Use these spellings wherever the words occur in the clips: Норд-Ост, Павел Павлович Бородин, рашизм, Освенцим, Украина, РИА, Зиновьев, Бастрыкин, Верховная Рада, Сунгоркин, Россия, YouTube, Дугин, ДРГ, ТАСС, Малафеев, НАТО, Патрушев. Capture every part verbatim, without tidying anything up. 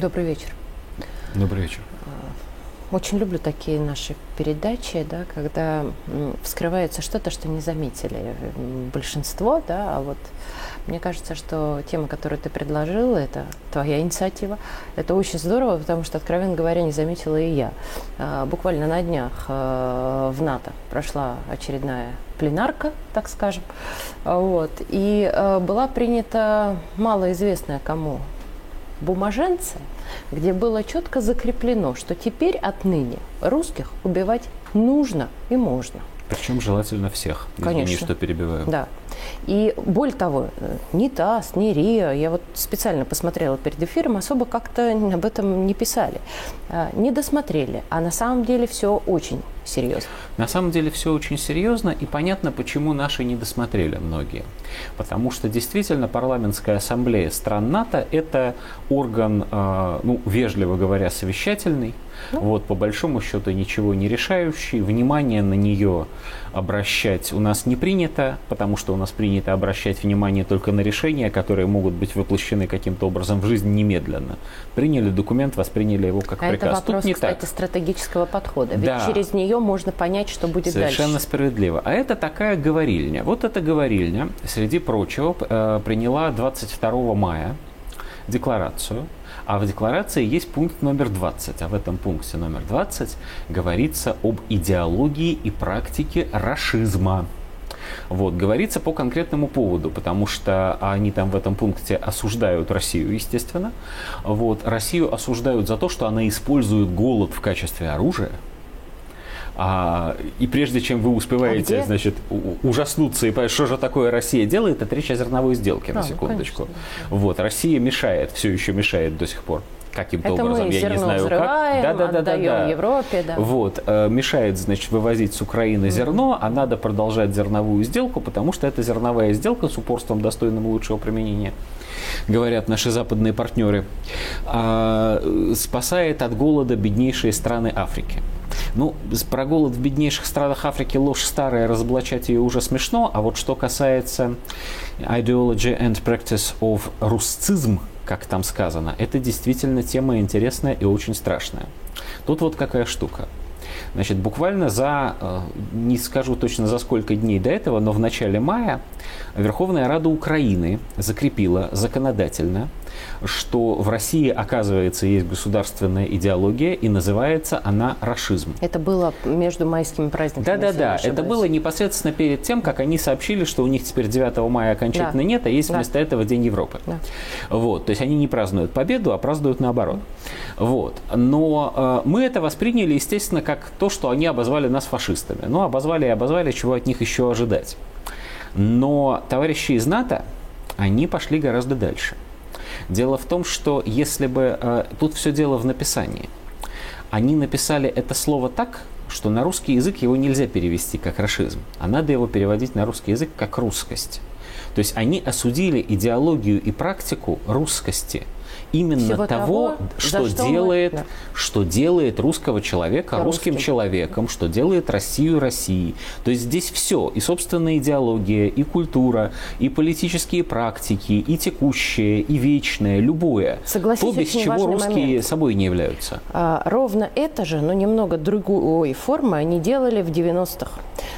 Добрый вечер. Добрый вечер. Очень люблю такие наши передачи, да, когда вскрывается что-то, что не заметили большинство, да, а вот мне кажется, что тема, которую ты предложила, это твоя инициатива, это очень здорово, потому что, откровенно говоря, не заметила и я. Буквально на днях в НАТО прошла очередная пленарка, так скажем, вот, и была принята малоизвестная кому бумаженце, где было четко закреплено, что теперь отныне русских убивать нужно и можно. Причем желательно всех. Конечно. Извини, что перебиваю. Да. И более того, ни ТАСС, ни РИА, я вот специально посмотрела перед эфиром, особо как-то об этом не писали. Не досмотрели, а на самом деле все очень серьезно. На самом деле все очень серьезно, и понятно, почему наши не досмотрели многие. Потому что действительно парламентская ассамблея стран НАТО – это орган, ну, вежливо говоря, совещательный, ну. вот, по большому счету ничего не решающий, внимание на нее обращать у нас не принято, потому что у нас принято обращать внимание только на решения, которые могут быть воплощены каким-то образом в жизнь немедленно. Приняли документ, восприняли его как а приказ. Это вопрос, не кстати, так. стратегического подхода. Ведь да. через нее можно понять, что будет Совершенно дальше. Совершенно справедливо. А это такая говорильня. Вот эта говорильня, среди прочего, приняла двадцать второго мая декларацию. А в декларации есть пункт номер двадцать. А в этом пункте номер двадцать говорится об идеологии и практике рашизма. Вот, говорится по конкретному поводу, потому что они там в этом пункте осуждают Россию, естественно. Вот, Россию осуждают за то, что она использует голод в качестве оружия. А, и прежде чем вы успеваете, а значит, ужаснуться и понять, что же такое Россия делает, это речь о зерновой сделке, а, на секундочку. Ну, вот, Россия мешает, все еще мешает до сих пор. Каким-то это образом, мы я не знаю взрываем, как. Да, да, да, да. Европе, да. Вот, э, мешает, значит, вывозить с Украины зерно, mm-hmm. а надо продолжать зерновую сделку, потому что это зерновая сделка с упорством, достойным лучшего применения, говорят наши западные партнеры, э, спасает от голода беднейшие страны Африки. Ну, про голод в беднейших странах Африки ложь старая, разоблачать ее уже смешно, а вот что касается ideology and practice of русцизм, как там сказано, это действительно тема интересная и очень страшная. Тут вот какая штука. Значит, буквально за, не скажу точно за сколько дней до этого, но в начале мая Верховная Рада Украины закрепила законодательно, что в России, оказывается, есть государственная идеология, и называется она рашизм. Это было между майскими праздниками. Да-да-да, это было непосредственно перед тем, как они сообщили, что у них теперь девятого мая окончательно да. нет, а есть да. вместо этого День Европы. Да. Вот, то есть они не празднуют победу, а празднуют наоборот. Да. Вот. Но э, мы это восприняли, естественно, как то, что они обозвали нас фашистами. Ну, обозвали и обозвали, чего от них еще ожидать. Но товарищи из НАТО, они пошли гораздо дальше. Дело в том, что если бы... Э, тут все дело в написании. Они написали это слово так, что на русский язык его нельзя перевести как рашизм, а надо его переводить на русский язык как русскость. То есть они осудили идеологию и практику русскости. Именно Всего того, того что, что, делает, мы... да. что делает русского человека да, русским, русским человеком, что делает Россию Россией. То есть здесь все, и собственная идеология, и культура, и политические практики, и текущее, и вечное, любое. Согласись, то, без чего русские момент. собой не являются. А, ровно это же, но немного другой формы они делали в девяностых.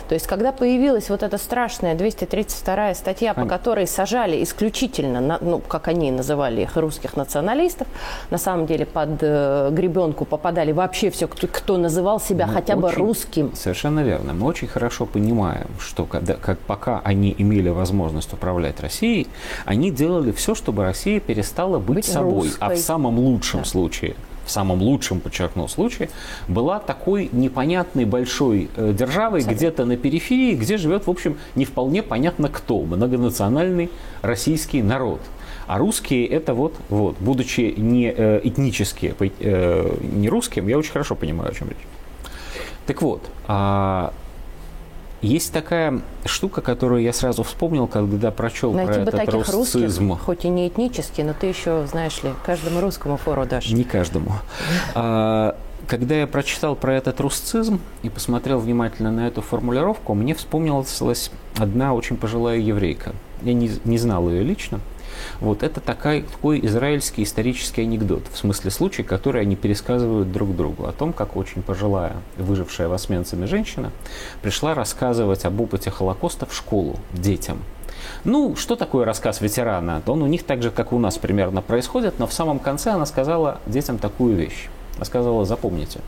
То есть когда появилась вот эта страшная двести тридцать вторая статья, по а... которой сажали исключительно, на, ну, как они называли их, русских националистов, националистов. На самом деле под э, гребенку попадали вообще все, кто, кто называл себя Мы хотя очень, бы русским. Совершенно верно. Мы очень хорошо понимаем, что когда, как, пока они имели возможность управлять Россией, они делали все, чтобы Россия перестала быть, быть собой. Русской. А в самом лучшем да. случае, в самом лучшем, подчеркну, случае, была такой непонятной большой э, державой Абсолютно. где-то на периферии, где живет, в общем, не вполне понятно кто. Многонациональный российский народ. А русские это вот, вот будучи не э, этнически э, не русским, я очень хорошо понимаю, о чем речь. Так вот, а, есть такая штука, которую я сразу вспомнил, когда прочел Найти про этот русцизм. Русских, хоть и не этнический, но ты еще, знаешь ли, каждому русскому фору дашь. Не каждому. А, когда я прочитал про этот русцизм и посмотрел внимательно на эту формулировку, мне вспомнилась одна очень пожилая еврейка. Я не, не знал ее лично. Вот это такой, такой израильский исторический анекдот, в смысле случай, который они пересказывают друг другу, о том, как очень пожилая, выжившая в Освенциме женщина пришла рассказывать об опыте Холокоста в школу детям. Ну, что такое рассказ ветерана? Он у них так же, как у нас, примерно происходит, но в самом конце она сказала детям такую вещь. Она сказала: запомните,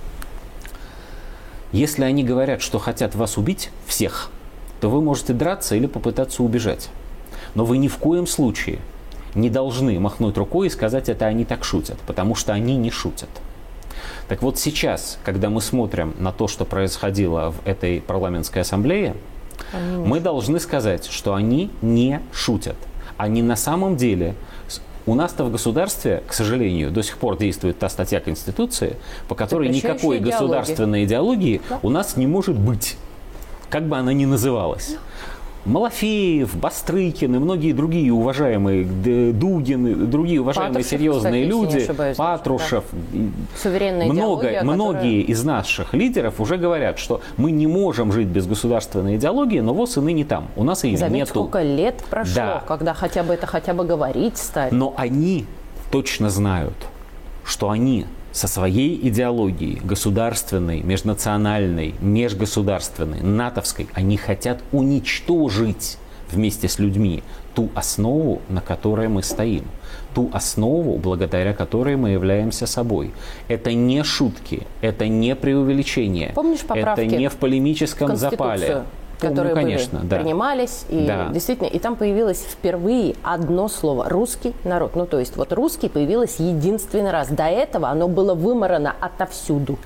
если они говорят, что хотят вас убить, всех, то вы можете драться или попытаться убежать. Но вы ни в коем случае не должны махнуть рукой и сказать: это они так шутят, потому что они не шутят. Так вот сейчас, когда мы смотрим на то, что происходило в этой парламентской ассамблее, мы должны сказать, что они не шутят. Они на самом деле... У нас-то в государстве, к сожалению, до сих пор действует та статья Конституции, по которой никакой идеологии. государственной идеологии да. у нас не может быть, как бы она ни называлась. Малафеев, Бастрыкин и многие другие уважаемые, Дугин, другие уважаемые Патрушев, серьезные кстати, люди, ошибаюсь, Патрушев, да. много, многие которой... из наших лидеров уже говорят, что мы не можем жить без государственной идеологии, но вот и ныне там, у нас ее Заметь, нету. Сколько лет прошло, да. когда хотя бы это хотя бы говорить стали. Но они точно знают, что они со своей идеологией, государственной, межнациональной, межгосударственной, натовской, они хотят уничтожить вместе с людьми ту основу, на которой мы стоим, ту основу, благодаря которой мы являемся собой. Это не шутки, это не преувеличение, Помнишь поправки это не в полемическом запале. Которые ну, конечно, были, да. принимались, и да. действительно, и там появилось впервые одно слово – русский народ. Ну, то есть, вот русский появилось единственный раз. До этого оно было вымарано отовсюду.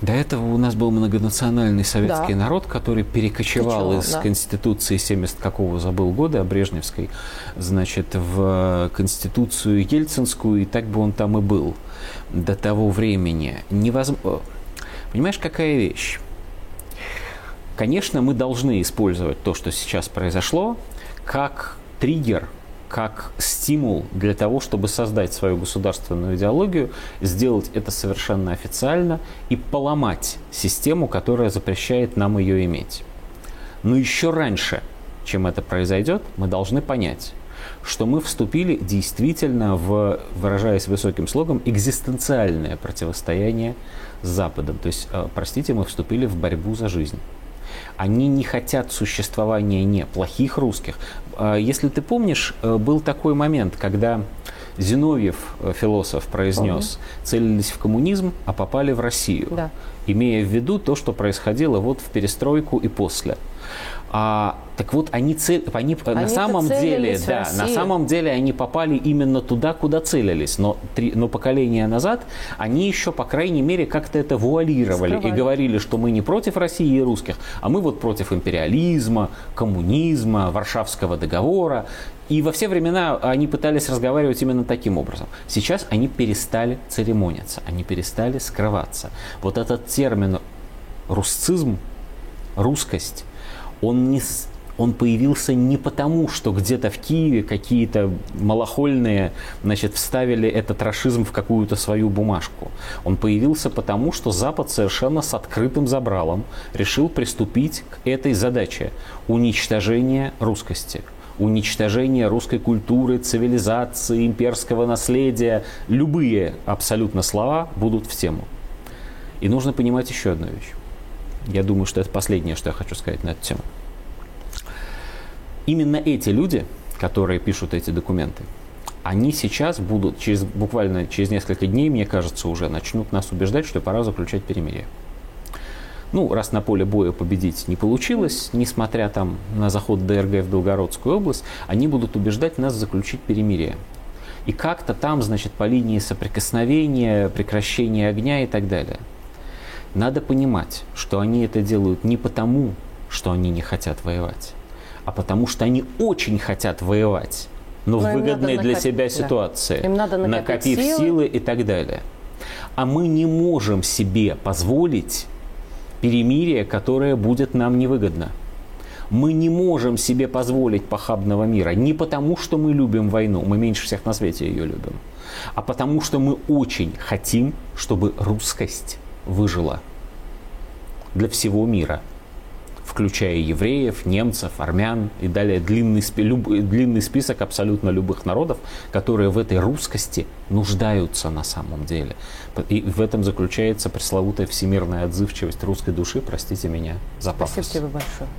До этого у нас был многонациональный советский да. народ, который перекочевал Кочевал, из да. Конституции семидесятого какого забыл года, Брежневской, значит, в Конституцию Ельцинскую, и так бы он там и был до того времени. Невозможно. Понимаешь, какая вещь? Конечно, мы должны использовать то, что сейчас произошло, как триггер, как стимул для того, чтобы создать свою государственную идеологию, сделать это совершенно официально и поломать систему, которая запрещает нам ее иметь. Но еще раньше, чем это произойдет, мы должны понять, что мы вступили действительно в, выражаясь высоким слогом, экзистенциальное противостояние с Западом. То есть, простите, мы вступили в борьбу за жизнь. Они не хотят существования не плохих русских. Если ты помнишь, был такой момент, когда Зиновьев, философ, произнес: целились в коммунизм, а попали в Россию, да. имея в виду то, что происходило вот в перестройку и после. А, так вот, они, цель, они, они на, самом деле, да, на самом деле они попали именно туда, куда целились. Но, три, но поколение назад они еще, по крайней мере, как-то это вуалировали. Скрывали. И говорили, что мы не против России и русских, а мы вот против империализма, коммунизма, Варшавского договора. И во все времена они пытались разговаривать именно таким образом. Сейчас они перестали церемониться, они перестали скрываться. Вот этот термин «русцизм», «русскость», Он, не, он появился не потому, что где-то в Киеве какие-то малохольные, значит, вставили этот рашизм в какую-то свою бумажку. Он появился потому, что Запад совершенно с открытым забралом решил приступить к этой задаче – уничтожение русскости, уничтожение русской культуры, цивилизации, имперского наследия. Любые абсолютно слова будут в тему. И нужно понимать еще одну вещь. Я думаю, что это последнее, что я хочу сказать на эту тему. Именно эти люди, которые пишут эти документы, они сейчас будут, через, буквально через несколько дней, мне кажется, уже начнут нас убеждать, что пора заключать перемирие. Ну, раз на поле боя победить не получилось, несмотря там на заход ДРГ в Белгородскую область, они будут убеждать нас заключить перемирие. И как-то там, значит, по линии соприкосновения, прекращения огня и так далее. Надо понимать, что они это делают не потому, что они не хотят воевать, а потому, что они очень хотят воевать, но, но в выгодной для накоп... себя ситуации, да. им надо накопив силы. силы и так далее. А мы не можем себе позволить перемирие, которое будет нам невыгодно. Мы не можем себе позволить похабного мира не потому, что мы любим войну, мы меньше всех на свете ее любим, а потому, что мы очень хотим, чтобы русскость выжила для всего мира, включая евреев, немцев, армян и далее. Длинный, спи- люб, длинный список абсолютно любых народов, которые в этой русскости нуждаются на самом деле. И в этом заключается пресловутая всемирная отзывчивость русской души. Простите меня за пафос. Спасибо тебе большое.